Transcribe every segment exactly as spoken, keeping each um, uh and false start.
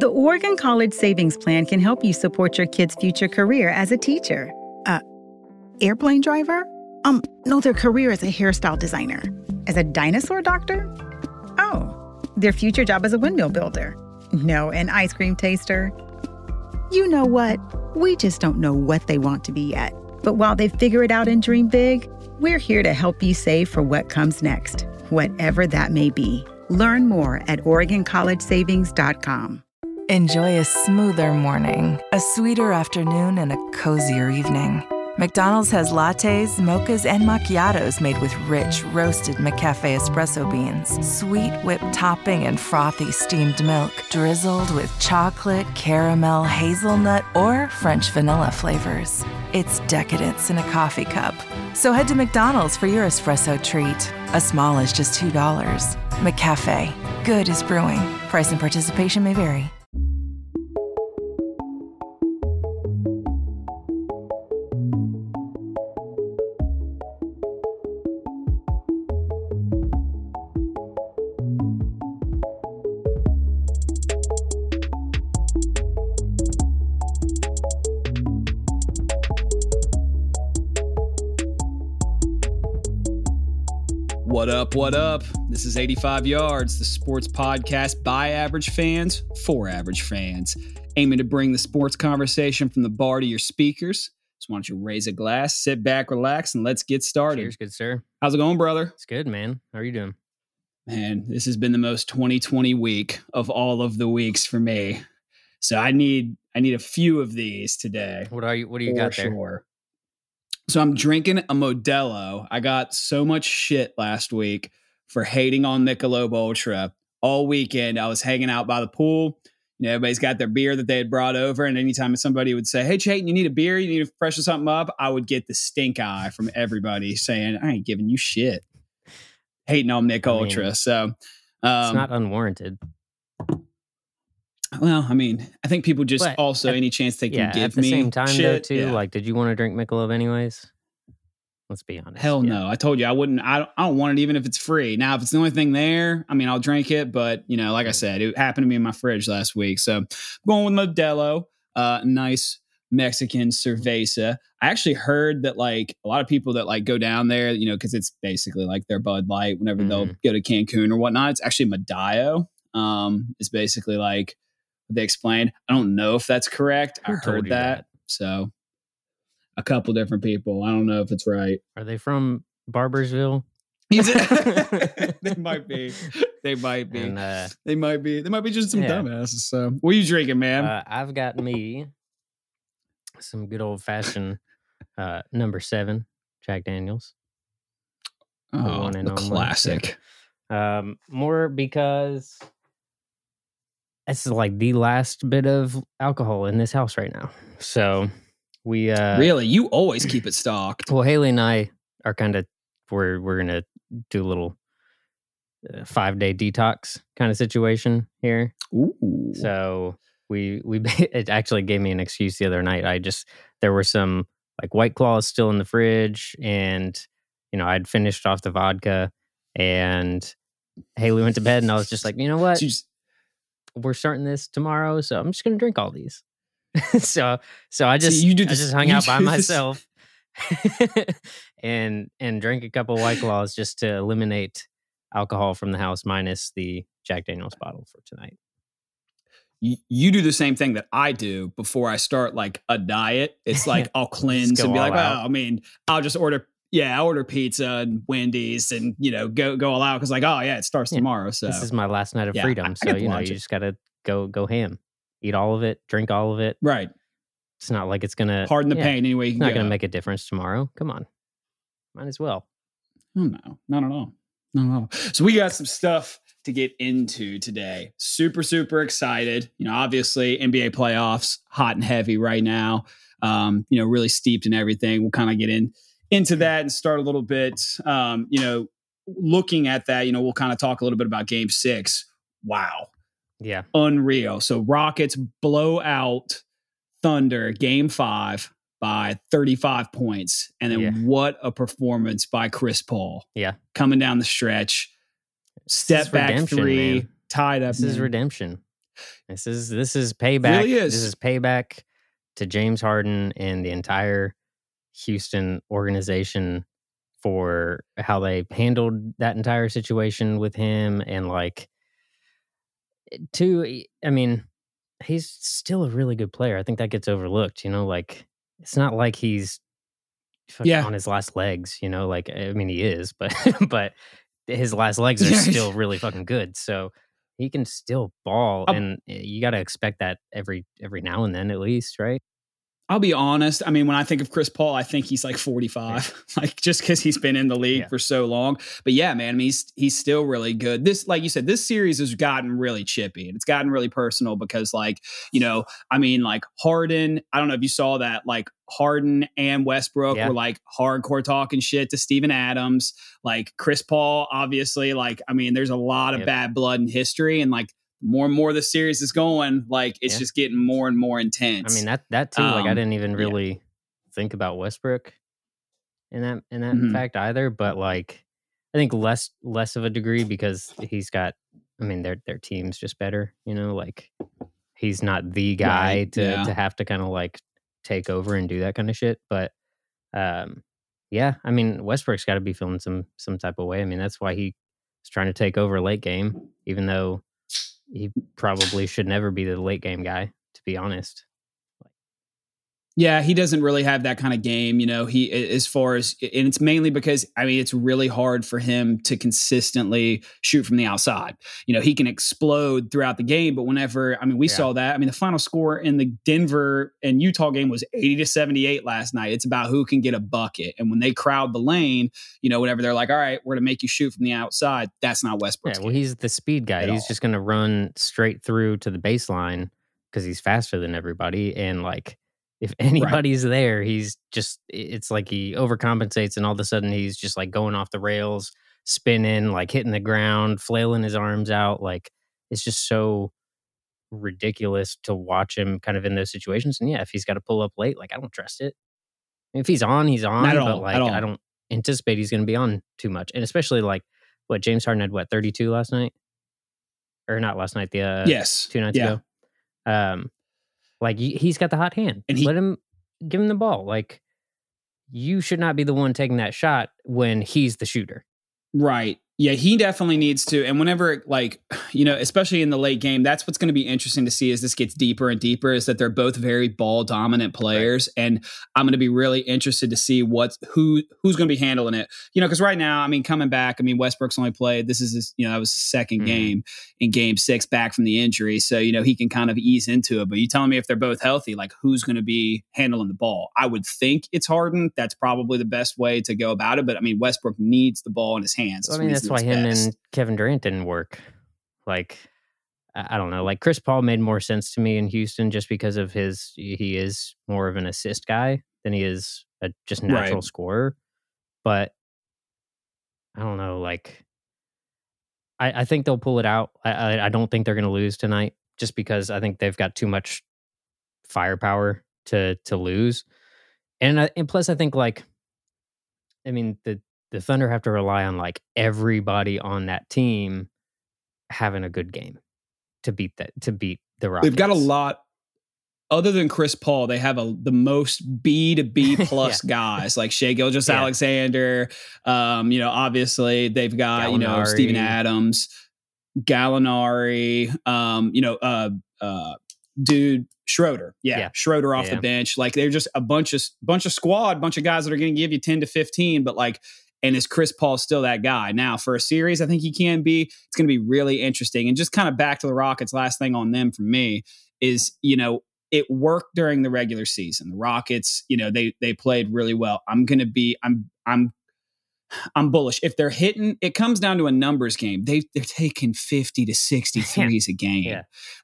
The Oregon College Savings Plan can help you support your kid's future career as a teacher. Uh, airplane driver? Um, no, their career as a hairstyle designer. As a dinosaur doctor? Oh, their future job as a windmill builder. No, an ice cream taster. You know what? We just don't know what they want to be yet. But while they figure it out and dream big, we're here to help you save for what comes next, whatever that may be. Learn more at Oregon College Savings dot com. Enjoy a smoother morning, a sweeter afternoon, and a cozier evening. McDonald's has lattes, mochas, and macchiatos made with rich, roasted McCafe espresso beans, sweet whipped topping, and frothy steamed milk, drizzled with chocolate, caramel, hazelnut, or French vanilla flavors. It's decadence in a coffee cup. So head to McDonald's for your espresso treat. A small is just two dollars. McCafe. Good is brewing. Price and participation may vary. What up, what up? This is eighty-five Yards, the sports podcast by average fans, for average fans, aiming to bring the sports conversation from the bar to your speakers. Just why don't you raise a glass, sit back, relax, and let's get started. Cheers, good sir. How's it going, brother? It's good, man. How are you doing? Man, this has been the most twenty twenty week of all of the weeks for me. So I need I need a few of these today. What are you? What do you got there? Sure. So I'm drinking a Modelo. I got so much shit last week for hating on Michelob Ultra. All weekend, I was hanging out by the pool. You know, everybody's got their beer that they had brought over. And anytime somebody would say, hey, Chayton, you need a beer? You need to freshen something up? I would get the stink eye from everybody saying, I ain't giving you shit. Hating on Michelob I mean, Ultra. So um, it's not unwarranted. Well, I mean, I think people just but also at, any chance they can yeah, give at the me same time shit, though, too. Yeah. Like, did you want to drink Michelob anyways? Let's be honest. Hell yeah. No! I told you I wouldn't. I don't, I don't want it, even if it's free. Now, if it's the only thing there, I mean, I'll drink it. But you know, like I said, it happened to me in my fridge last week. So I'm going with Modelo, uh, nice Mexican cerveza. I actually heard that like a lot of people that like go down there, you know, because it's basically like their Bud Light. Whenever mm. they'll go to Cancun or whatnot, it's actually Modelo. Um, it's basically like. They explained. I don't know if that's correct. Who I heard that. that. So a couple different people. I don't know if it's right. Are they from Barbersville? They might be. They might be. And, uh, they might be. They might be just some yeah. dumbasses. So what are you drinking, man? Uh, I've got me some good old fashioned uh, number seven, Jack Daniels. Oh, on the on classic. Um, more because... This is like the last bit of alcohol in this house right now. So we uh, really, you always keep it stocked. Well, Haley and I are kind of we're we're gonna do a little uh, five day detox kind of situation here. Ooh. So we we it actually gave me an excuse the other night. I just there were some like White Claws still in the fridge, and you know I'd finished off the vodka, and Haley went to bed, and I was just like, you know what. She's- We're starting this tomorrow, so I'm just gonna drink all these. so, so I just so you do this, I just hung you out by myself and and drank a couple of White Claws just to eliminate alcohol from the house, minus the Jack Daniel's bottle for tonight. You, you do the same thing that I do before I start like a diet. It's like I'll cleanse and be like, well, out. I mean, I'll just order. Yeah, I order pizza and Wendy's and, you know, go go all out because like, oh, yeah, it starts yeah. tomorrow. So this is my last night of yeah, freedom. I, I so, you know, you it. just got to go go ham. Eat all of it. Drink all of it. Right. It's not like it's going to... Pardon the yeah, pain anyway. It's not going to make a difference tomorrow. Come on. Might as well. Oh, no. Not at all. Not at all. So we got some stuff to get into today. Super, super excited. You know, obviously, N B A playoffs, hot and heavy right now. Um, you know, really steeped in everything. We'll kind of get in. into that and start a little bit, um, you know, looking at that, you know, we'll kind of talk a little bit about game six. Wow. Yeah. Unreal. So Rockets blow out Thunder game five by thirty-five points. And then yeah. what a performance by Chris Paul. Yeah. Coming down the stretch. Step back three. Man. Tied up. This man. is redemption. This is this is payback. Really is. This is payback to James Harden and the entire Houston organization for how they handled that entire situation with him. And like, to, I mean, he's still a really good player. I think that gets overlooked, you know, like it's not like he's yeah. on his last legs, you know, like, I mean, he is, but, but his last legs are still really fucking good. So he can still ball, I'll, and you got to expect that every, every now and then at least. Right. I'll be honest. I mean, when I think of Chris Paul, I think he's like forty-five, yeah. like just because he's been in the league yeah. for so long. But yeah, man, I mean, he's he's still really good. This, like you said, this series has gotten really chippy and it's gotten really personal because, like, you know, I mean, like Harden. I don't know if you saw that. Like Harden and Westbrook yeah. were like hardcore talking shit to Steven Adams. Like Chris Paul, obviously. Like, I mean, there's a lot of yeah. bad blood in history, and like. More and more the series is going, like it's yeah. just getting more and more intense. I mean, that that too, um, like I didn't even really yeah. think about Westbrook in that in that mm-hmm. fact either. But like I think less less of a degree because he's got I mean their their team's just better, you know, like he's not the guy right. to, yeah. to have to kind of like take over and do that kind of shit. But um yeah, I mean Westbrook's gotta be feeling some some type of way. I mean, that's why he's trying to take over late game, even though he probably should never be the late game guy, to be honest. Yeah, he doesn't really have that kind of game, you know, he as far as, and it's mainly because, I mean, it's really hard for him to consistently shoot from the outside. You know, he can explode throughout the game, but whenever, I mean, we yeah. saw that. I mean, the final score in the Denver and Utah game was eighty to seventy-eight last night. It's about who can get a bucket. And when they crowd the lane, you know, whenever they're like, all right, we're going to make you shoot from the outside, that's not Westbrook's Yeah, well, game he's the speed guy. He's all. just going to run straight through to the baseline because he's faster than everybody. And like, if anybody's right. there, he's just, it's like he overcompensates and all of a sudden he's just like going off the rails, spinning, like hitting the ground, flailing his arms out. Like it's just so ridiculous to watch him kind of in those situations. And yeah, if he's got to pull up late, like I don't trust it. If he's on, he's on. Not at all, but like at all. I don't anticipate he's going to be on too much. And especially like what James Harden had, what, thirty-two last night? Or not last night, the uh, yes. two nights yeah. ago. Um, Like, he's got the hot hand. And he, Let him, give him the ball. Like, you should not be the one taking that shot when he's the shooter. Right. Yeah, he definitely needs to. And whenever, like, you know, especially in the late game, that's what's going to be interesting to see as this gets deeper and deeper is that they're both very ball dominant players. Right. And I'm going to be really interested to see what's who who's going to be handling it. You know, because right now, I mean, coming back, I mean, Westbrook's only played. This is, his, you know, that was his second mm-hmm. game in game six back from the injury. So, you know, he can kind of ease into it. But you telling me if they're both healthy, like who's going to be handling the ball? I would think it's Harden. That's probably the best way to go about it. But I mean, Westbrook needs the ball in his hands. That's I mean, that's why him best. and Kevin Durant didn't work. Like, I don't know. Like Chris Paul made more sense to me in Houston just because of his, he is more of an assist guy than he is a just natural right. scorer. But I don't know. Like, I, I think they'll pull it out. I, I, I don't think they're going to lose tonight just because I think they've got too much firepower to, to lose. And I, and plus I think like, I mean, the, The Thunder have to rely on like everybody on that team having a good game to beat that to beat the Rockets. They've got a lot. Other than Chris Paul, they have a the most B to B plus yeah. guys like Shai Gilgeous-Alexander. Yeah. Um, you know, obviously they've got Gallinari. you know Steven Adams, Gallinari. Um, you know, uh, uh, dude. Schroeder. Yeah. yeah. Schroeder off yeah. the bench. Like they're just a bunch of bunch of squad, bunch of guys that are going to give you ten to fifteen, but like. And is Chris Paul still that guy? Now, for a series, I think he can be. It's going to be really interesting. And just kind of back to the Rockets, last thing on them for me is, you know, it worked during the regular season. The Rockets, you know, they they played really well. I'm going to be, I'm, I'm, I'm bullish. If they're hitting, it comes down to a numbers game. They, they're taking fifty to sixty threes a game. Yeah.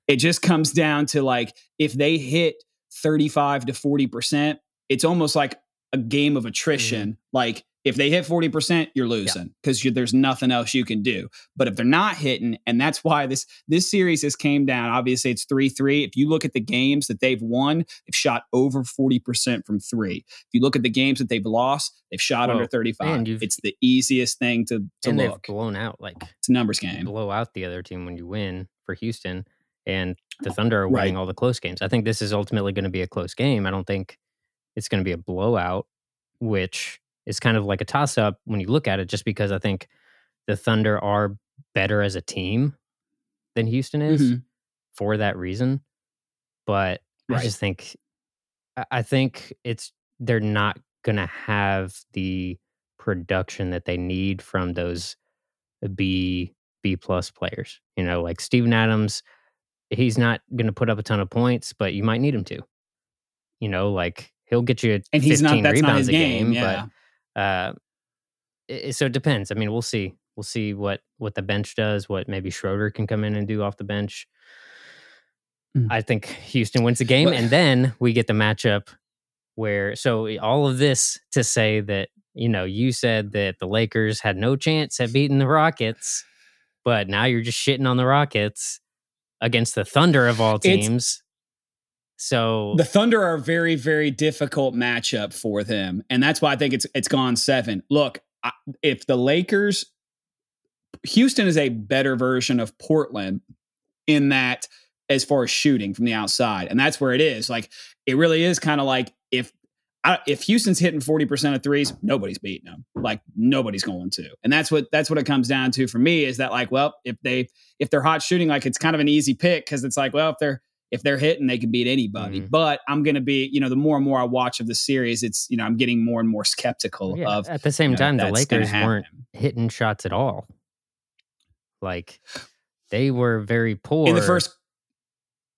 It just comes down to like, if they hit thirty-five to forty percent, it's almost like a game of attrition. Mm-hmm. Like, if they hit forty percent, you're losing because yeah. there's nothing else you can do. But if they're not hitting, and that's why this this series has came down. Obviously, it's three three. If you look at the games that they've won, they've shot over forty percent from three. If you look at the games that they've lost, they've shot Whoa. under thirty-five. Man, it's the easiest thing to, to and look. And they've blown out. Like, it's a numbers game. Blow out the other team when you win for Houston. and the Thunder are winning right. all the close games. I think this is ultimately going to be a close game. I don't think it's going to be a blowout, which is kind of like a toss-up when you look at it, just because I think the Thunder are better as a team than Houston is mm-hmm. for that reason. But right. I just think, I think it's, they're not going to have the production that they need from those B, B plus players. You know, like Steven Adams, he's not going to put up a ton of points, but you might need him to. You know, like he'll get you and fifteen he's not, that's rebounds not his a game, game yeah. but uh, it, so it depends. I mean, we'll see. We'll see what, what the bench does, what maybe Schroeder can come in and do off the bench. Mm. I think Houston wins the game, but, and then we get the matchup where, so all of this to say that, you know, you said that the Lakers had no chance at beating the Rockets, but now you're just shitting on the Rockets against the Thunder of all teams. So the Thunder are a very, very difficult matchup for them, and that's why I think it's it's gone seven. Look, I, if the Lakers, Houston is a better version of Portland in that as far as shooting from the outside, and that's where it is. Like it really is kind of like if. I, if Houston's hitting forty percent of threes, nobody's beating them. Like nobody's going to. And that's what that's what it comes down to for me is that like, well, if they if they're hot shooting, like it's kind of an easy pick because it's like, well, if they're if they're hitting, they can beat anybody. Mm-hmm. But I'm going to be, you know, the more and more I watch of the series, it's, you know, I'm getting more and more skeptical yeah, of. At the same you know, time, the Lakers weren't hitting shots at all. Like they were very poor in the first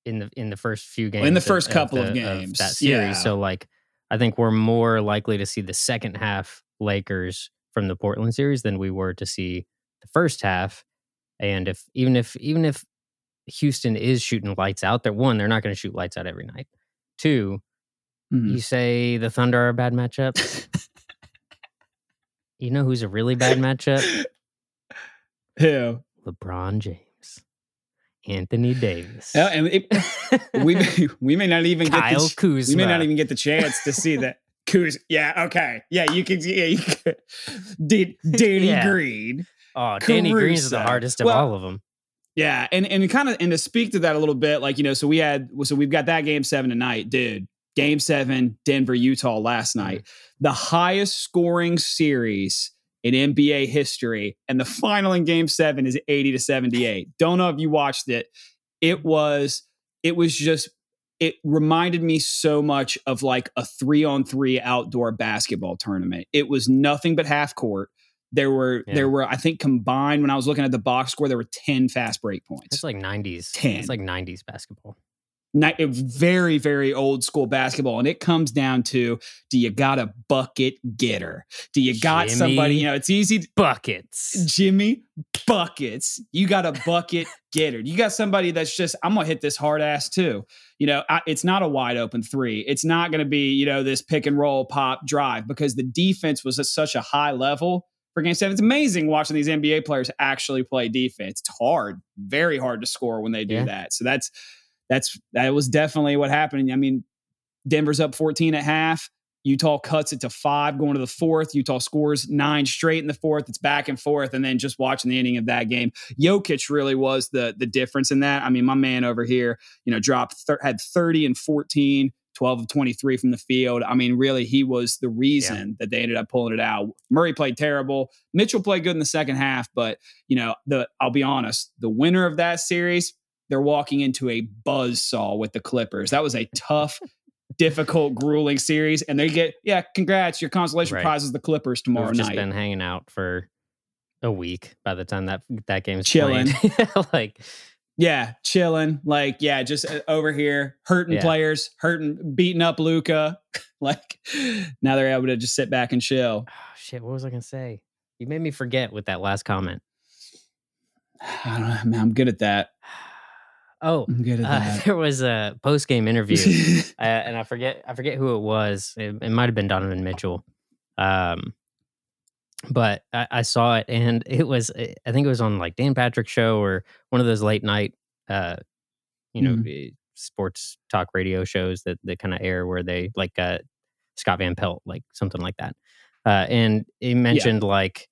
in the in the first few games in the first of, couple of, the, of games of that series. Yeah. So like. I think we're more likely to see the second half Lakers from the Portland series than we were to see the first half. And if even if even if Houston is shooting lights out, they're one, they're not going to shoot lights out every night. Two, mm-hmm. you say the Thunder are a bad matchup. You know who's a really bad matchup? Who? LeBron James. Anthony Davis. Oh, and it, we may, we may not even Kyle get the ch- Kuzma. We may not even get the chance to see that. Kuz, yeah, okay, yeah, you can. Yeah, you can. D- Danny yeah. Green. Oh, Caruso. Danny Green is the hardest of well, all of them. Yeah, and and kind of and to speak to that a little bit, like you know, so we had so we've got that game seven tonight, dude. Game seven, Denver, Utah last night, the highest scoring series in N B A history, and the final in Game Seven is eighty to seventy-eight. Don't know if you watched it. It was, it was just, it reminded me so much of like a three-on-three outdoor basketball tournament. It was nothing but half court. There were, yeah. there were, I think combined when I was looking at the box score, there were ten fast break points. It's like nineties. ten. It's like nineties basketball. It very, very old school basketball. And it comes down to, do you got a bucket getter? Do you got Jimmy somebody, you know, it's easy. To, buckets. Jimmy Buckets. You got a bucket getter. You got somebody that's just, I'm going to hit this hard ass too. You know, I, it's not a wide open three. It's not going to be, you know, this pick and roll pop drive because the defense was at such a high level for Game seven. It's amazing watching these N B A players actually play defense. It's hard, very hard to score when they do yeah. that. So that's, That's that was definitely what happened. I mean, Denver's up fourteen at half. Utah cuts it to five going to the fourth. Utah scores nine straight in the fourth. It's back and forth. And then just watching the ending of that game, Jokic really was the the difference in that. I mean, my man over here, you know, dropped thir- had thirty and fourteen, twelve of twenty-three from the field. I mean, really, he was the reason yeah. that they ended up pulling it out. Murray played terrible. Mitchell played good in the second half, but you know, the I'll be honest, the winner of that series. They're walking into a buzzsaw with the Clippers. That was a tough, difficult, grueling series. And they get, yeah, congrats. Your consolation right. prize is the Clippers tomorrow We've just night. Just been hanging out for a week by the time that, that game is chilling. like, yeah, chilling. Like, yeah, just over here, hurting yeah. players, hurting, beating up Luka. Like, now they're able to just sit back and chill. Oh, shit, what was I going to say? You made me forget with that last comment. I don't know, man. I'm good at that. Oh, uh, there was a post-game interview, uh, and I forget I forget who it was. It, it might have been Donovan Mitchell, um, but I, I saw it, and it was I think it was on like Dan Patrick's show or one of those late night, uh, you know, mm. sports talk radio shows that that kind of air where they like uh, Scott Van Pelt, like something like that, uh, and he mentioned yeah. like,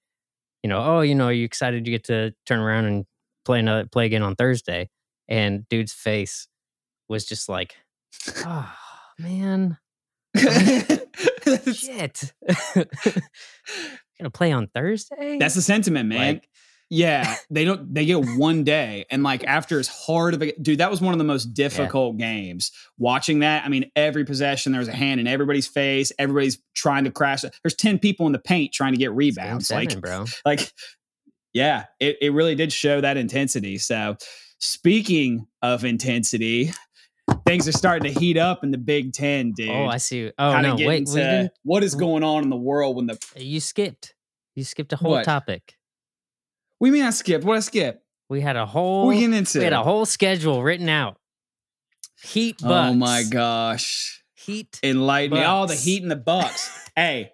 you know, oh, you know, are you excited you get to turn around and play another play again on Thursday? And dude's face was just like, oh, man. Shit. Gonna play on Thursday? That's the sentiment, man. Like, yeah, they don't. They get one day, and like after as hard of a dude, that was one of the most difficult yeah. games. Watching that, I mean, every possession there was a hand in everybody's face. Everybody's trying to crash. There's ten people in the paint trying to get rebounds. Seven, like, bro. like, yeah, it it really did show that intensity. So, speaking of intensity, things are starting to heat up in the Big Ten, dude. Oh, I see. Oh Kinda no, wait, wait. What is going on in the world when the you skipped? You skipped a whole what? topic. We mean I skipped. What I skipped? We had a whole we, into? we had a whole schedule written out. Heat Bucks. Oh my gosh. Heat. Enlighten me. All the Heat and the Bucks. Hey,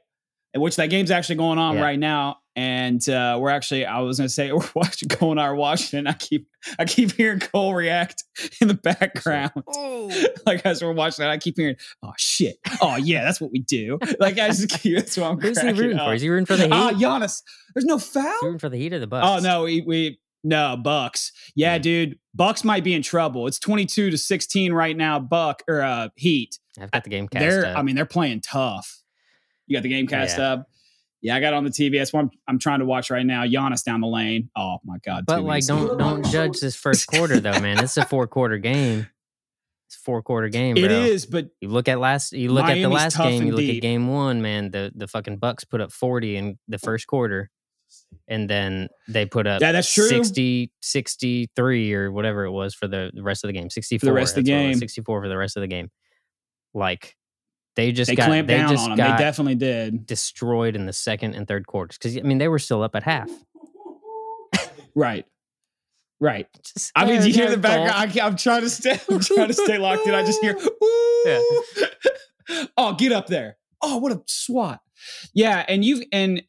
which that game's actually going on yeah. right now. And uh, we're actually, I was going to say, we're watching, going to our Washington. I keep, I keep hearing Cole react in the background. Oh. Like as we're watching that, I keep hearing, oh shit. Oh yeah, that's what we do. Like I just keep, that's what I'm Who's cracking he rooting up. for? Is he rooting for the Heat? Ah, uh, Giannis. There's no foul? He's rooting for the Heat or the Bucks? Oh no, we, we no, Bucks. Yeah, yeah, dude, Bucks might be in trouble. It's twenty-two to sixteen right now, Buck, or uh, Heat. I've got the game cast they're, up. I mean, they're playing tough. You got the game cast yeah. up. Yeah, I got it on the T V. That's what I'm, I'm trying to watch right now. Giannis down the lane. Oh my God! But like, don't ago. don't judge this first quarter though, man. It's a four quarter game. It's a four quarter game. Bro. It is, but you look at last. You look Miami's at the last game. You look deep. at game one, man. The the fucking Bucks put up forty in the first quarter, and then they put up yeah, that's true. sixty, sixty-three or whatever it was for the rest of the game. sixty-four for the rest of the game. sixty-four for the rest of the game. Like. They just they got, clamped they down just on them. Got they definitely did. Destroyed in the second and third quarters. Because, I mean, they were still up at half. right. Right. Just I mean, do you hear the background? I, I'm, trying to stay, I'm trying to stay locked in. I just hear, ooh. Yeah. Oh, get up there. Oh, what a swat. Yeah, and you've, and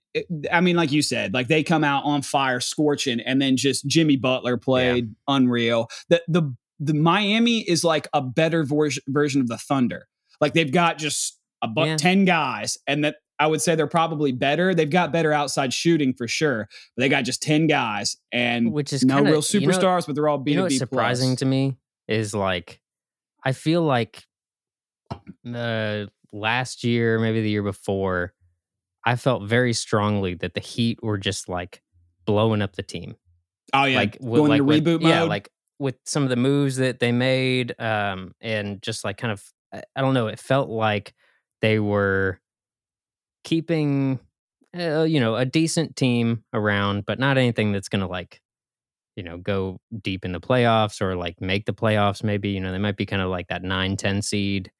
I mean, like you said, like they come out on fire, scorching, and then just Jimmy Butler played yeah. unreal. The, the, the Miami is like a better vor- version of the Thunder. Like they've got just a buck yeah. ten guys, and that I would say they're probably better. They've got better outside shooting for sure, but they got just ten guys, and which is no kinda, real superstars. You know, but they're all B. You know what's surprising plus. to me is like I feel like uh, last year, maybe the year before, I felt very strongly that the Heat were just like blowing up the team. Oh yeah, like with, going like, to reboot with, mode. Yeah, like with some of the moves that they made, um, and just like kind of. I don't know. It felt like they were keeping, uh, you know, a decent team around, but not anything that's going to like, you know, go deep in the playoffs or like make the playoffs. Maybe, you know, they might be kind of like that nine, ten seed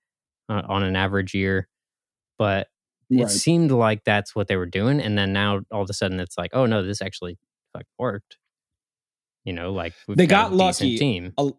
uh, on an average year, but right. it seemed like that's what they were doing. And then now all of a sudden it's like, oh no, this actually like worked, you know, like we've they got, got a lucky decent team. A-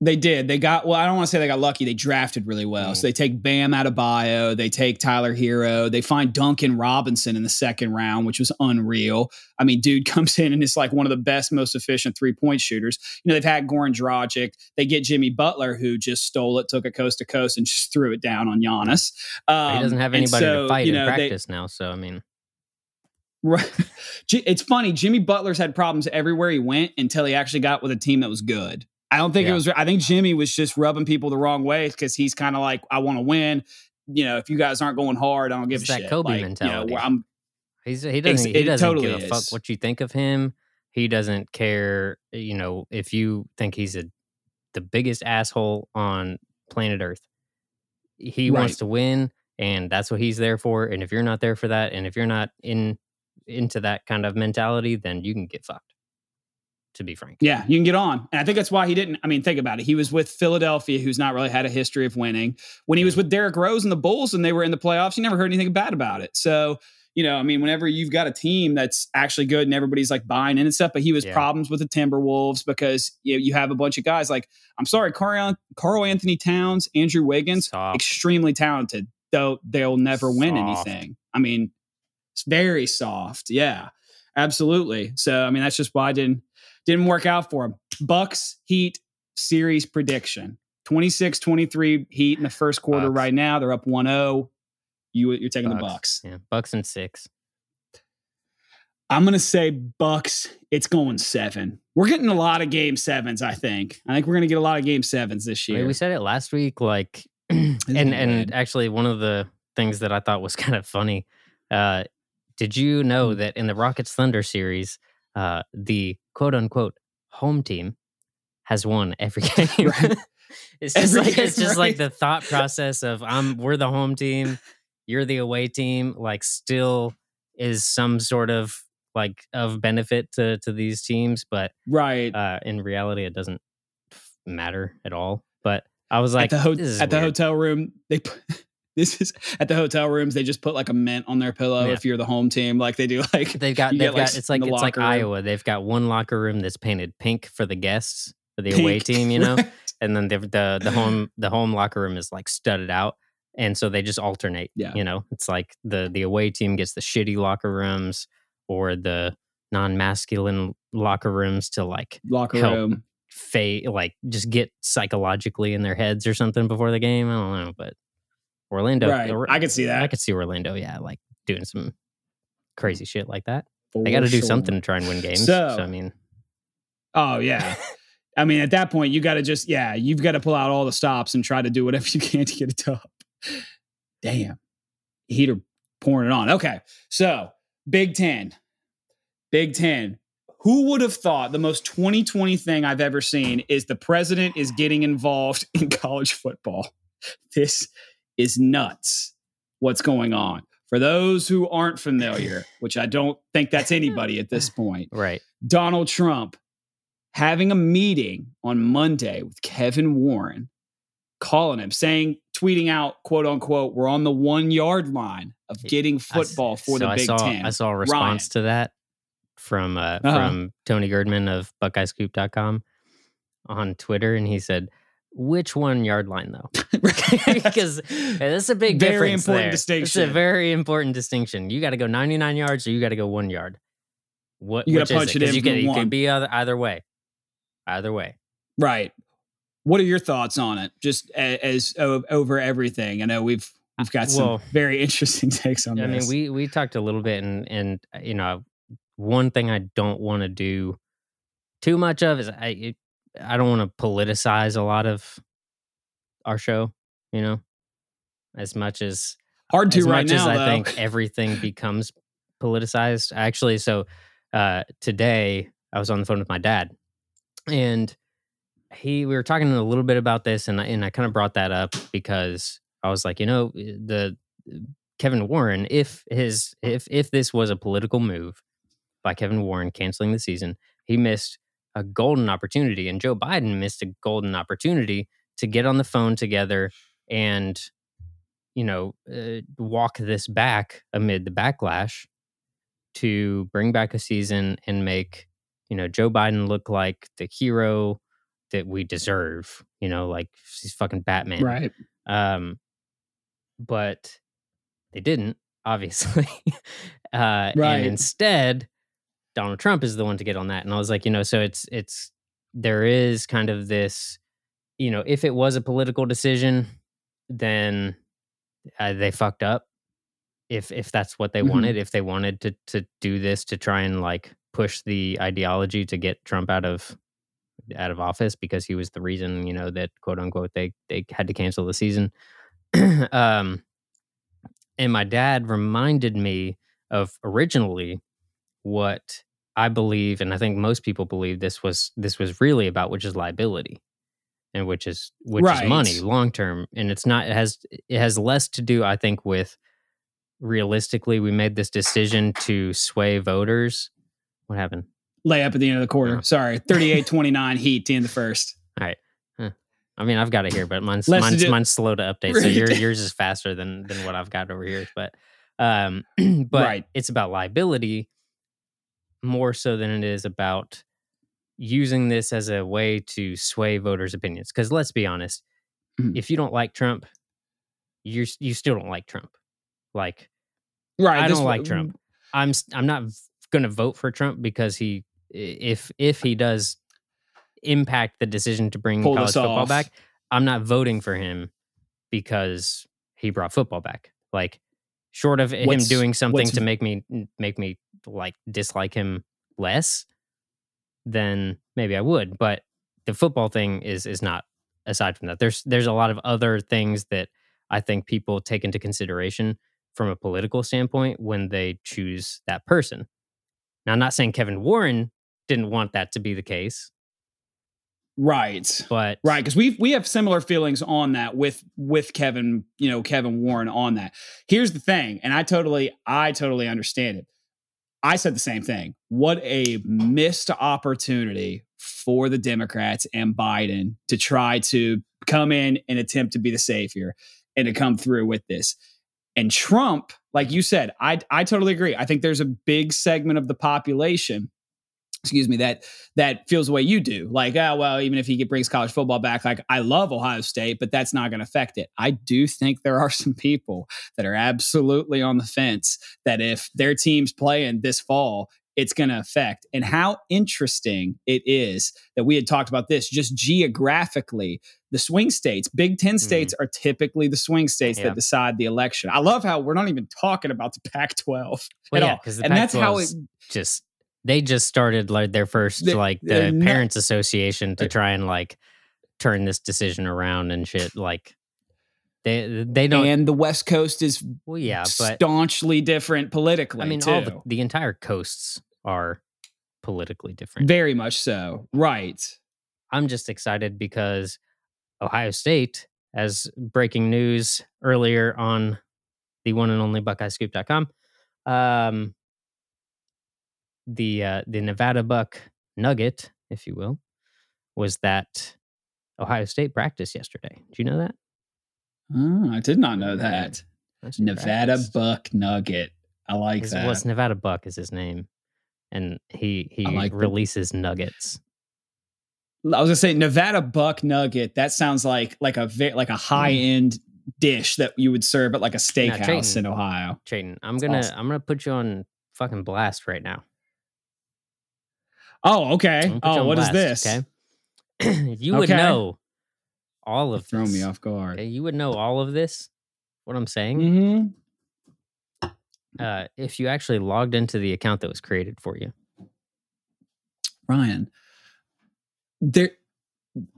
They did. They got, well, I don't want to say they got lucky. They drafted really well. Mm. So they take Bam Adebayo. They take Tyler Herro. They find Duncan Robinson in the second round, which was unreal. I mean, dude comes in and it's like one of the best, most efficient three-point shooters. You know, they've had Goran Dragic. They get Jimmy Butler, who just stole it, took it coast to coast, and just threw it down on Giannis. Um, he doesn't have anybody so, to fight you know, in practice they, now, so I mean... Right. It's funny. Jimmy Butler's had problems everywhere he went until he actually got with a team that was good. I don't think yeah. it was, I think Jimmy was just rubbing people the wrong way because he's kind of like, I want to win. You know, if you guys aren't going hard, I don't give it's a that shit. That Kobe like, mentality. You know, I'm, he's, he doesn't, he doesn't totally give a is. fuck what you think of him. He doesn't care, you know, if you think he's a, the biggest asshole on planet Earth. He right. wants to win, and that's what he's there for. And if you're not there for that, and if you're not in into that kind of mentality, then you can get fucked. To be frank. Yeah, you can get on. And I think that's why he didn't, I mean, think about it. He was with Philadelphia, who's not really had a history of winning. When he was with Derrick Rose and the Bulls and they were in the playoffs, you never heard anything bad about it. So, you know, I mean, whenever you've got a team that's actually good and everybody's like buying in and stuff, but he was yeah. problems with the Timberwolves because you know, you have a bunch of guys like, I'm sorry, Carl, Carl Anthony Towns, Andrew Wiggins, soft. extremely talented, though they'll never soft. win anything. I mean, it's very soft. Yeah, absolutely. So, I mean, that's just why I didn't, Didn't work out for him. Bucks Heat series prediction. twenty-six twenty-three Heat in the first quarter Bucks. right now. They're up one oh. You, you're taking Bucks. the Bucks. Yeah, Bucks and six. I'm going to say Bucks. It's going seven. We're getting a lot of game sevens, I think. I think we're going to get a lot of game sevens this year. I mean, we said it last week, like, and, and actually one of the things that I thought was kind of funny, uh, did you know that in the Rockets Thunder series, uh, the quote unquote home team has won every game? Right. It's just every like game, it's just right? Like the thought process of I'm we're the home team, you're the away team, like still is some sort of like of benefit to, to these teams, but right uh, in reality it doesn't matter at all. But I was like, at the, ho- this is at the hotel room they put, this is at the hotel rooms they just put like a mint on their pillow yeah. if you're the home team, like they do like they've got they've got like, it's like it's like room. Iowa. They've got one locker room that's painted pink for the guests for the pink, away team, you know. Right. And then the, the the home the home locker room is like studded out, and so they just alternate. Yeah. You know, it's like the the away team gets the shitty locker rooms or the non-masculine locker rooms to like locker help room fade, like just get psychologically in their heads or something before the game. I don't know, but Orlando, right. or, I could see that. I could see Orlando, yeah, like doing some crazy shit like that. For they got to sure. do something to try and win games. So, so I mean, oh yeah. I mean, at that point, you got to just, yeah, you've got to pull out all the stops and try to do whatever you can to get it up. Damn. Heat are pouring it on. Okay. So, Big Ten. Big Ten. Who would have thought the most twenty twenty thing I've ever seen is the president is getting involved in college football? This is nuts. What's going on? For those who aren't familiar, which I don't think that's anybody at this point. Right. Donald Trump having a meeting on Monday with Kevin Warren, calling him, saying, tweeting out, quote unquote, we're on the one yard line of getting football for I, so the Big I saw, Ten. I saw a response Ryan. to that from uh, uh-huh. from Tony Girdman of Buckeye Scoop dot com on Twitter, and he said, which one yard line though? Because that's a big very difference important there. distinction. It's a very important distinction. You got to go ninety-nine yards, or you got to go one yard. What you got to punch it, it in? You can, can be either, either way. Either way. Right. What are your thoughts on it? Just as, as over everything. I know we've we've got some well, very interesting takes on I this. I mean, we we talked a little bit, and and you know, one thing I don't want to do too much of is I it, I don't want to politicize a lot of our show, you know, as much as hard to as right much now. As I though. think everything becomes politicized. Actually, so uh, today I was on the phone with my dad. And he, we were talking a little bit about this, and I, and I kind of brought that up because I was like, you know, the Kevin Warren, if his, if if this was a political move by Kevin Warren canceling the season, he missed a golden opportunity, and Joe Biden missed a golden opportunity to get on the phone together and, you know, uh, walk this back amid the backlash to bring back a season and make, you know, Joe Biden looked like the hero that we deserve, you know, like he's fucking Batman. Right. Um, but they didn't, obviously. uh, right. And instead, Donald Trump is the one to get on that. And I was like, you know, so it's, it's, there is kind of this, you know, if it was a political decision, then uh, they fucked up. If, if that's what they mm-hmm. wanted, if they wanted to, to do this, to try and like, push the ideology to get Trump out of out of office because he was the reason, you know, that quote unquote they they had to cancel the season. um, and my dad reminded me of originally what I believe, and I think most people believe this was this was really about, which is liability, and which is which right. is money long term, and it's not it has it has less to do, I think, with realistically we made this decision to sway voters. What happened? Lay up at the end of the quarter. No. Sorry. thirty-eight twenty-nine Heat to end the first. All right. Huh. I mean, I've got it here, but mine's mine's, mine's slow to update. Right. So your, yours is faster than than what I've got over here. But um, but right. it's about liability more so than it is about using this as a way to sway voters' opinions. Because let's be honest, mm. if you don't like Trump, you you still don't like Trump. Like, right, I don't like w- Trump. I'm I'm not... going to vote for Trump because he, if if he does impact the decision to bring Pull college football off. back, I'm not voting for him because he brought football back. Like, short of what's, him doing something to make me make me like dislike him less, then maybe I would. But the football thing is is not. Aside from that, there's there's a lot of other things that I think people take into consideration from a political standpoint when they choose that person. Now, I'm not saying Kevin Warren didn't want that to be the case. Right. But right, because we we have similar feelings on that with with Kevin, you know, Kevin Warren on that. Here's the thing, and I totally I totally understand it. I said the same thing. What a missed opportunity for the Democrats and Biden to try to come in and attempt to be the savior and to come through with this. And Trump, like you said, I I totally agree. I think there's a big segment of the population, excuse me, that that feels the way you do. Like, oh, well, even if he brings college football back, like, I love Ohio State, but that's not going to affect it. I do think there are some people that are absolutely on the fence that if their team's playing this fall, it's going to affect. And how interesting it is that we had talked about this just geographically. The swing states, Big Ten states mm. are typically the swing states yeah. that decide the election. I love how we're not even talking about the Pac twelve well, at yeah, all. The and Pac twelve that's how it just... They just started like their first they, like the not, parents association to try and like turn this decision around and shit. Like they they don't. And the West Coast is well, yeah, but, staunchly different politically. I mean, too. all the, the entire coasts are politically different. Very much so. Right. I'm just excited because Ohio State, as breaking news earlier on the one and only Buckeye Scoop dot com, um. The uh, the Nevada Buck Nugget, if you will, was that Ohio State practice yesterday. Did you know that? Oh, I did not know that. That's Nevada practiced. Buck Nugget. I like his, that. Well, Nevada Buck is his name, and he he like releases the nuggets. I was gonna say Nevada Buck Nugget. That sounds like like a ve- like a high end mm. dish that you would serve at like a steakhouse now, Trayton, in Ohio. Trayton, I'm That's gonna awesome. I'm gonna put you on fucking blast right now. Oh, okay. Oh, what blast, is this? Okay. you okay. would know all of Throw this. Throw me off guard. Okay? You would know all of this, what I'm saying. Mm-hmm. Uh, if you actually logged into the account that was created for you. Ryan, there,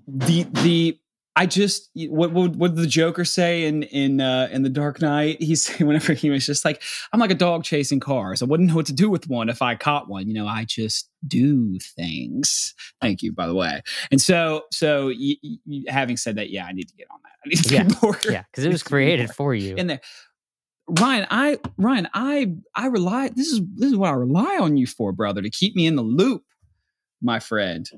the, the, I just, what would what, what did the Joker say in in uh, in The Dark Knight? He's whenever he was just like, I'm like a dog chasing cars. I wouldn't know what to do with one if I caught one. You know, I just do things. Thank you, by the way. And so, so y- y- having said that, yeah, I need to get on that. I need to yeah, get more. yeah, because it was created for you. In there, Ryan, I Ryan, I I rely. This is this is what I rely on you for, brother, to keep me in the loop, my friend.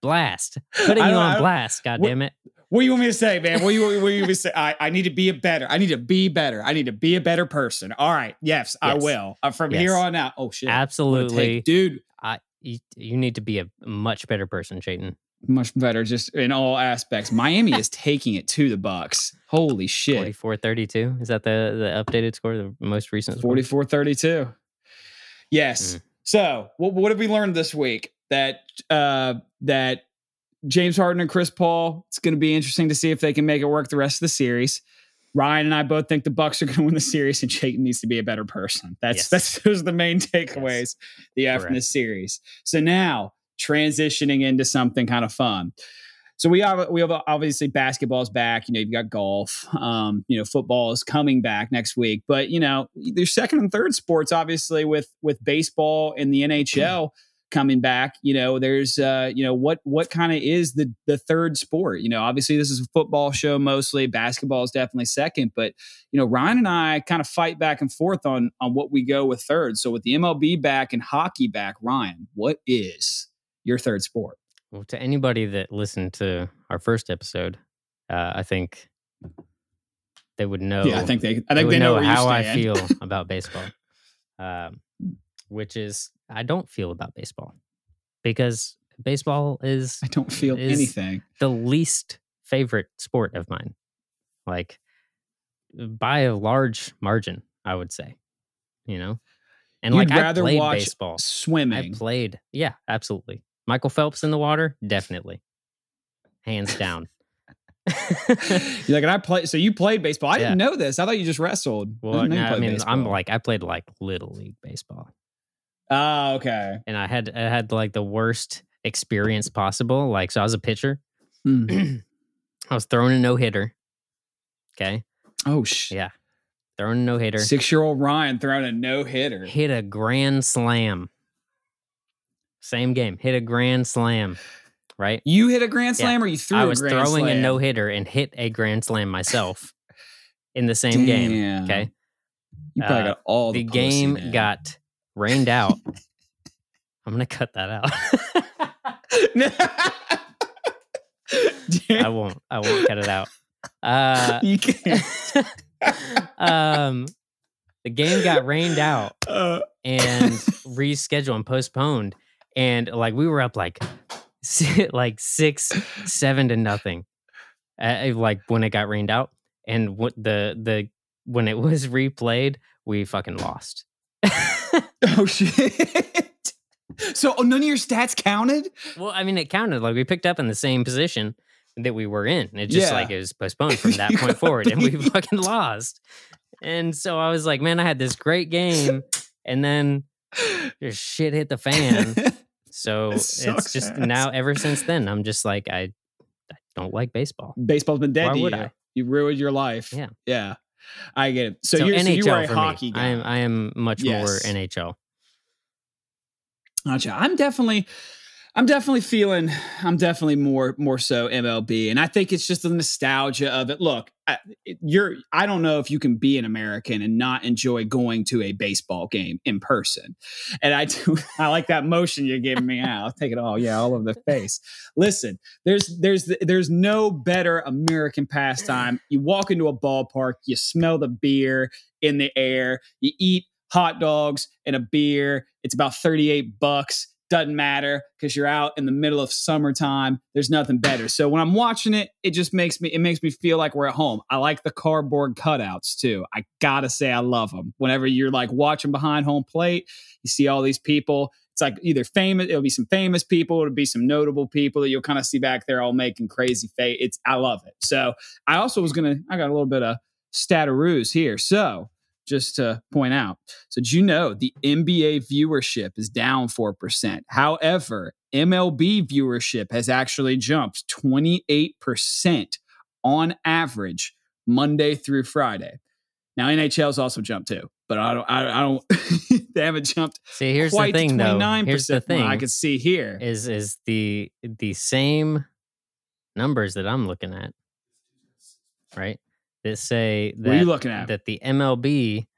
Blast. Putting you on blast, God what, damn it. What do you want me to say, man? What do you, what do you want me to say? I, I need to be a better. I need to be better. I need to be a better person. All right. Yes, yes. I will. Uh, from yes. here on out. Oh, shit. Absolutely. Take, dude. I, you, you need to be a much better person, Chayton. Much better, just in all aspects. Miami is taking it to the Bucks. Holy shit. forty-four thirty-two. Is that the, the updated score, the most recent score? forty-four thirty-two. Yes. Mm. So, what, what have we learned this week? That uh, that James Harden and Chris Paul, it's going to be interesting to see if they can make it work the rest of the series. Ryan and I both think the Bucks are going to win the series, and Chayton needs to be a better person. That's yes. that's those are the main takeaways yes. yeah, from this series. So now transitioning into something kind of fun. So we have we have obviously basketball's back. You know, you've got golf. Um, you know, football is coming back next week. But you know, there's second and third sports, obviously with with baseball and the N H L. Mm. Coming back, you know, there's, uh, you know, what what kind of is the the third sport? You know, obviously this is a football show mostly. Basketball is definitely second, but you know, Ryan and I kind of fight back and forth on on what we go with third. So with the M L B back and hockey back, Ryan, what is your third sport? Well, to anybody that listened to our first episode, uh, I think they would know. Yeah, I think they. I think they, would they know, know how I feel about baseball, um, which is. I don't feel about baseball because baseball is... I don't feel anything. The least favorite sport of mine. Like, by a large margin, I would say. You know? And You'd like, rather I played watch baseball. Swimming. I played. Yeah, absolutely. Michael Phelps in the water? Definitely. Hands down. You're like, and I play, so you played baseball. I yeah. didn't know this. I thought you just wrestled. Well, I, no, I mean, baseball. I'm like, I played like Little League baseball. Oh, okay. And I had I had like the worst experience possible. Like, so I was a pitcher. Mm. I was throwing a no hitter. Okay. Oh shit. Yeah. Throwing a no hitter. Six year old Ryan throwing a no hitter. Hit a grand slam. Same game. Hit a grand slam. Right. You hit a grand slam, yeah. or you threw a grand slam? I was throwing slam. a no hitter and hit a grand slam myself in the same Damn. game. Okay. You probably uh, got all the, the game man. got rained out. I'm gonna cut that out. I won't. I won't cut it out. Uh, you can't. um, the game got rained out uh. and rescheduled and postponed, and like we were up like like six, seven to nothing. Uh, like when it got rained out, and what the the when it was replayed, we fucking lost. Oh shit! So oh, none of your stats counted? Well, I mean, it counted. Like we picked up in the same position that we were in. It just yeah. like it was postponed from that point forward, and we fucking lost. And so I was like, man, I had this great game, and then just shit hit the fan. So it's just now. Ever since then, I'm just like, I, I don't like baseball. Baseball's been dead. Why to would you? I? You ruined your life. Yeah. Yeah. I get it. So, so, you're, so you are a hockey guy. I am, I am much yes. more N H L. Gotcha. I'm definitely, I'm definitely feeling, I'm definitely more, more so M L B. And I think it's just the nostalgia of it. Look, I, you're, I don't know if you can be an American and not enjoy going to a baseball game in person. And I do, I like that motion you're giving me. I'll take it all. Yeah. All over the face. Listen, there's, there's, there's no better American pastime. You walk into a ballpark, you smell the beer in the air, you eat hot dogs and a beer. It's about thirty-eight bucks. Doesn't matter because you're out in the middle of summertime. There's nothing better. So when I'm watching it, it just makes me, it makes me feel like we're at home. I like the cardboard cutouts too. I gotta say I love them. Whenever you're like watching behind home plate, you see all these people. It's like either famous, it'll be some famous people, it'll be some notable people that you'll kind of see back there all making crazy face. It's, I love it. So I also was going to, I got a little bit of stataroos here. So just to point out. So did you know the N B A viewership is down four percent? However, M L B viewership has actually jumped twenty-eight percent on average Monday through Friday. Now N H L's also jumped too, but I don't, I, I don't, they haven't jumped. See, here's quite the thing though. Here's the thing I can see here is, is the, the same numbers that I'm looking at, right? That say that, what are you looking at? That the M L B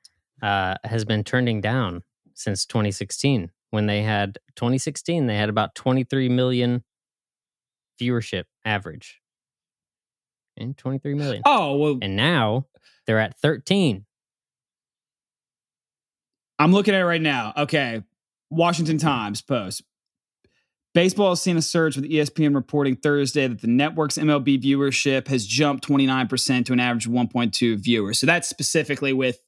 uh, has been turning down since twenty sixteen. When they had twenty sixteen, they had about twenty-three million viewership average. And twenty-three million. Oh, well. And now they're at thirteen. I'm looking at it right now. Okay. Washington Times Post. Baseball has seen a surge with E S P N reporting Thursday that the network's M L B viewership has jumped twenty-nine percent to an average of one point two viewers. So that's specifically with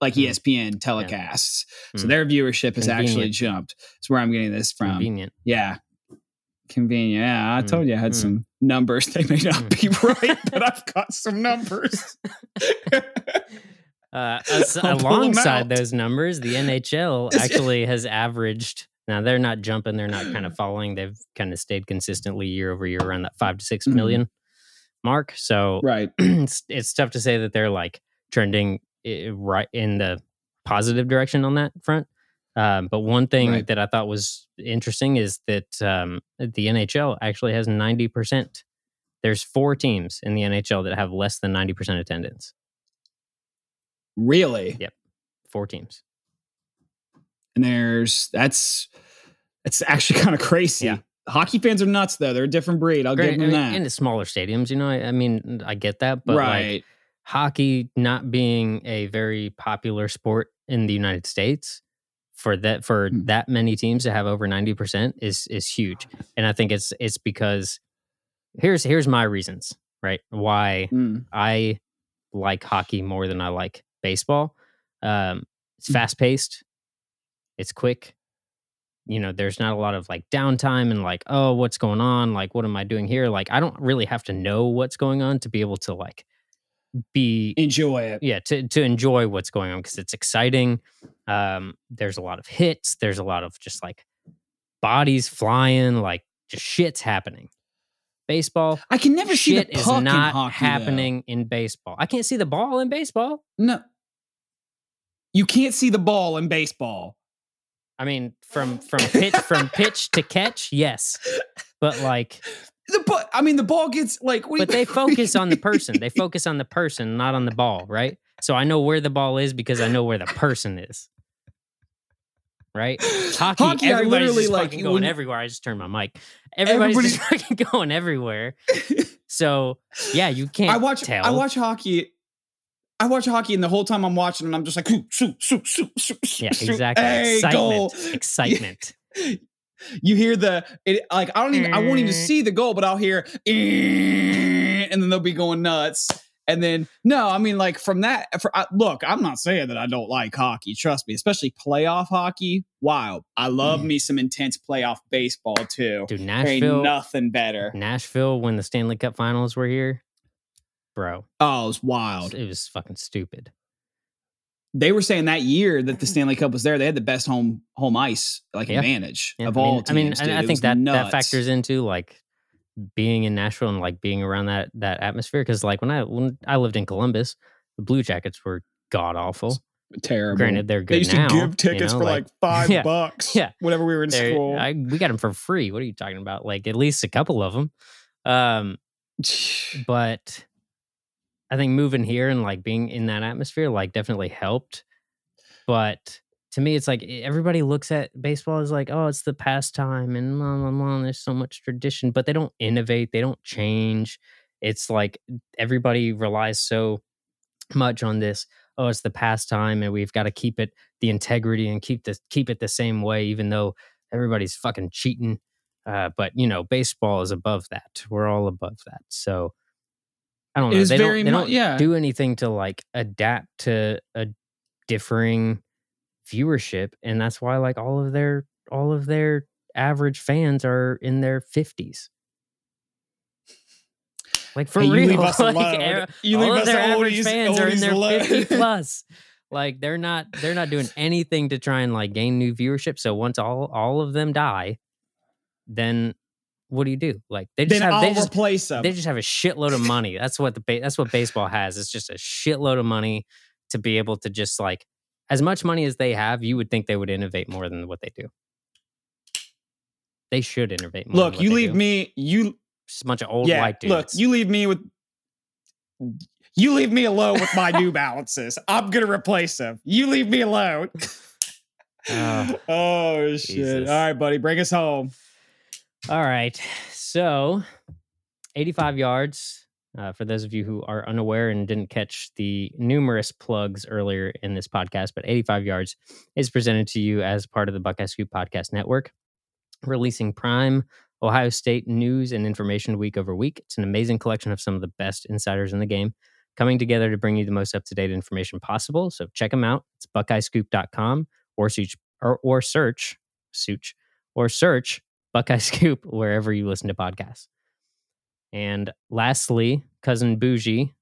like mm. E S P N telecasts. Yeah. So mm. their viewership has Convenient. actually jumped. That's where I'm getting this from. Convenient. Yeah. Convenient. Yeah. I mm. told you I had mm. some numbers. They may not mm. be right, but I've got some numbers. uh, as, alongside those numbers, the N H L actually has averaged. Now, they're not jumping. They're not kind of falling. They've kind of stayed consistently year over year around that five to six mm-hmm. million mark. So right. it's, it's tough to say that they're like trending right in the positive direction on that front. Um, but one thing right. that I thought was interesting is that um, the N H L actually has ninety percent. There's four teams in the N H L that have less than ninety percent attendance. Really? Yep. Four teams. And there's that's that's actually kind of crazy. Yeah. Hockey fans are nuts, though. They're a different breed. I'll Great. give them I mean, that. And the smaller stadiums, you know. I, I mean, I get that, but right. like hockey not being a very popular sport in the United States for that for hmm. that many teams to have over ninety percent is is huge. And I think it's it's because here's here's my reasons, right? Why hmm. I like hockey more than I like baseball. Um, it's fast paced. It's quick. You know, there's not a lot of like downtime and like, oh, what's going on? Like, what am I doing here? Like, I don't really have to know what's going on to be able to like be enjoy it. Yeah, to to enjoy what's going on because it's exciting. Um, there's a lot of hits. There's a lot of just like bodies flying, like just shit's happening. Baseball, I can never see the puck in hockey. Shit is not happening in baseball. I can't see the ball in baseball. No, you can't see the ball in baseball. I mean, from from pitch from pitch to catch, yes, but like. The but I mean, the ball gets like. But they focus on the person. They focus on the person, not on the ball, right? So I know where the ball is because I know where the person is, right? Hockey, Hockey everybody's just like, fucking going when, everywhere. I just turned my mic. Everybody's everybody, just fucking going everywhere. So yeah, you can't. I watch. Tell. I watch hockey. I watch hockey, and the whole time I'm watching, and I'm just like, shoot, shoot, shoot, shoot, shoot. Yeah, exactly. Hey, excitement, goal. Excitement. Yeah. You hear the, it, like, I don't even, I won't even see the goal, but I'll hear, and then they'll be going nuts. And then, no, I mean, like, from that, for, I, look, I'm not saying that I don't like hockey. Trust me, especially playoff hockey. Wow. I love mm. me some intense playoff baseball, too. Dude, Nashville. Ain't nothing better. Nashville, when the Stanley Cup Finals were here, bro. Oh, it was wild. It was fucking stupid. They were saying that year that the Stanley Cup was there, they had the best home home ice like yeah. advantage yeah. of I mean, all teams. I mean, I, I think that, that factors into like being in Nashville and like being around that that atmosphere. Because like when I when I lived in Columbus, the Blue Jackets were god awful, terrible. Granted, they're good. They used now, to give tickets you know, for like, like five yeah, bucks. Yeah, whenever we were in they're, school, I, we got them for free. What are you talking about? Like at least a couple of them. Um, but. I think moving here and like being in that atmosphere like definitely helped. But to me, it's like everybody looks at baseball as like, oh, it's the pastime and blah, blah, blah, there's so much tradition, but they don't innovate. They don't change. It's like everybody relies so much on this. Oh, it's the pastime and we've got to keep it the integrity and keep the, keep it the same way, even though everybody's fucking cheating. Uh, but, you know, baseball is above that. We're all above that. So, I don't know. They don't, they don't yeah. do anything to like adapt to a differing viewership, and that's why like all of their all of their average fans are in their fifties. Like for hey, real, you leave us like, alone. You all leave of us their alone. Average fans are in their alone. fifty plus. Like they're not they're not doing anything to try and like gain new viewership. So once all all of them die, then. What do you do? Like they just then have, they just, replace them. They just have a shitload of money. That's what the ba- that's what baseball has. It's just a shitload of money to be able to just like as much money as they have. You would think they would innovate more than what they do. They should innovate more. Look, than what you they leave do. me. You just a bunch of old yeah, white dudes. Look, you leave me with. You leave me alone with my New Balances. I'm gonna replace them. You leave me alone. oh, oh shit! Jesus. All right, buddy, bring us home. All right, so eighty-five yards, uh, for those of you who are unaware and didn't catch the numerous plugs earlier in this podcast, but eighty-five yards is presented to you as part of the Buckeye Scoop Podcast Network, releasing prime Ohio State news and information week over week. It's an amazing collection of some of the best insiders in the game coming together to bring you the most up-to-date information possible, so check them out. It's buckeye scoop dot com or search, or, or search, search, or search, Buckeye Scoop, wherever you listen to podcasts. And lastly, Cousin Bougie,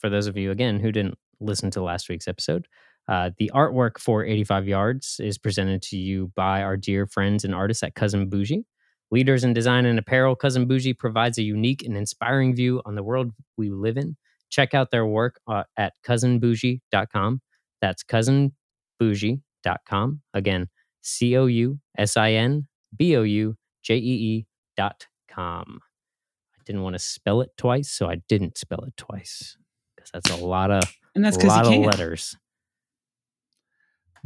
for those of you, again, who didn't listen to last week's episode, uh, the artwork for eighty-five yards is presented to you by our dear friends and artists at Cousin Bougie. Leaders in design and apparel, Cousin Bougie provides a unique and inspiring view on the world we live in. Check out their work uh, at cousin bougie dot com. That's cousin bougie dot com. Again, C O U S I N B O U J E E dot com. I didn't want to spell it twice, so I didn't spell it twice. Because that's a lot of, and that's a lot of letters.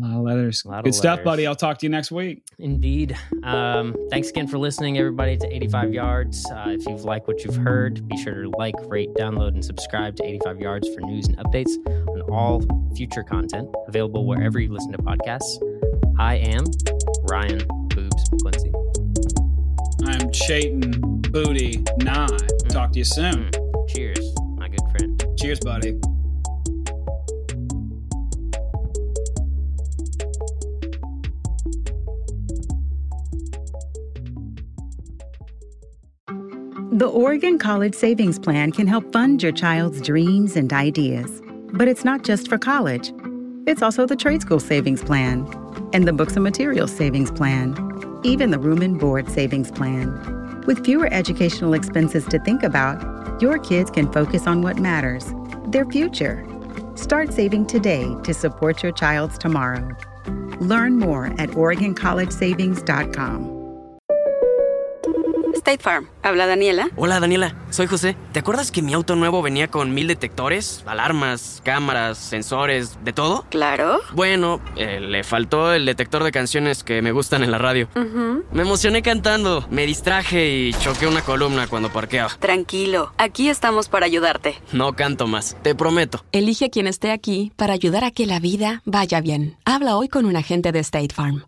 A lot of letters. Lot of Good letters. Stuff, buddy. I'll talk to you next week. Indeed. Um, thanks again for listening, everybody, to eighty-five yards. Uh, if you've liked what you've heard, be sure to like, rate, download, and subscribe to eighty-five yards for news and updates on all future content available wherever you listen to podcasts. I am Ryan Boobs Quincy. I'm Chayton Booty Nye. Mm. Talk to you soon. Mm. Cheers, my good friend. Cheers, buddy. The Oregon College Savings Plan can help fund your child's dreams and ideas. But it's not just for college. It's also the Trade School Savings Plan and the Books and Materials Savings Plan, even the Room and Board Savings Plan. With fewer educational expenses to think about, your kids can focus on what matters, their future. Start saving today to support your child's tomorrow. Learn more at Oregon College Savings dot com. State Farm. Habla Daniela. Hola, Daniela. Soy José. ¿Te acuerdas que mi auto nuevo venía con mil detectores, alarmas, cámaras, sensores, de todo? Claro. Bueno, eh, le faltó el detector de canciones que me gustan en la radio. Uh-huh. Me emocioné cantando, me distraje y choqué una columna cuando parqueaba. Tranquilo, aquí estamos para ayudarte. No canto más, te prometo. Elige a quien esté aquí para ayudar a que la vida vaya bien. Habla hoy con un agente de State Farm.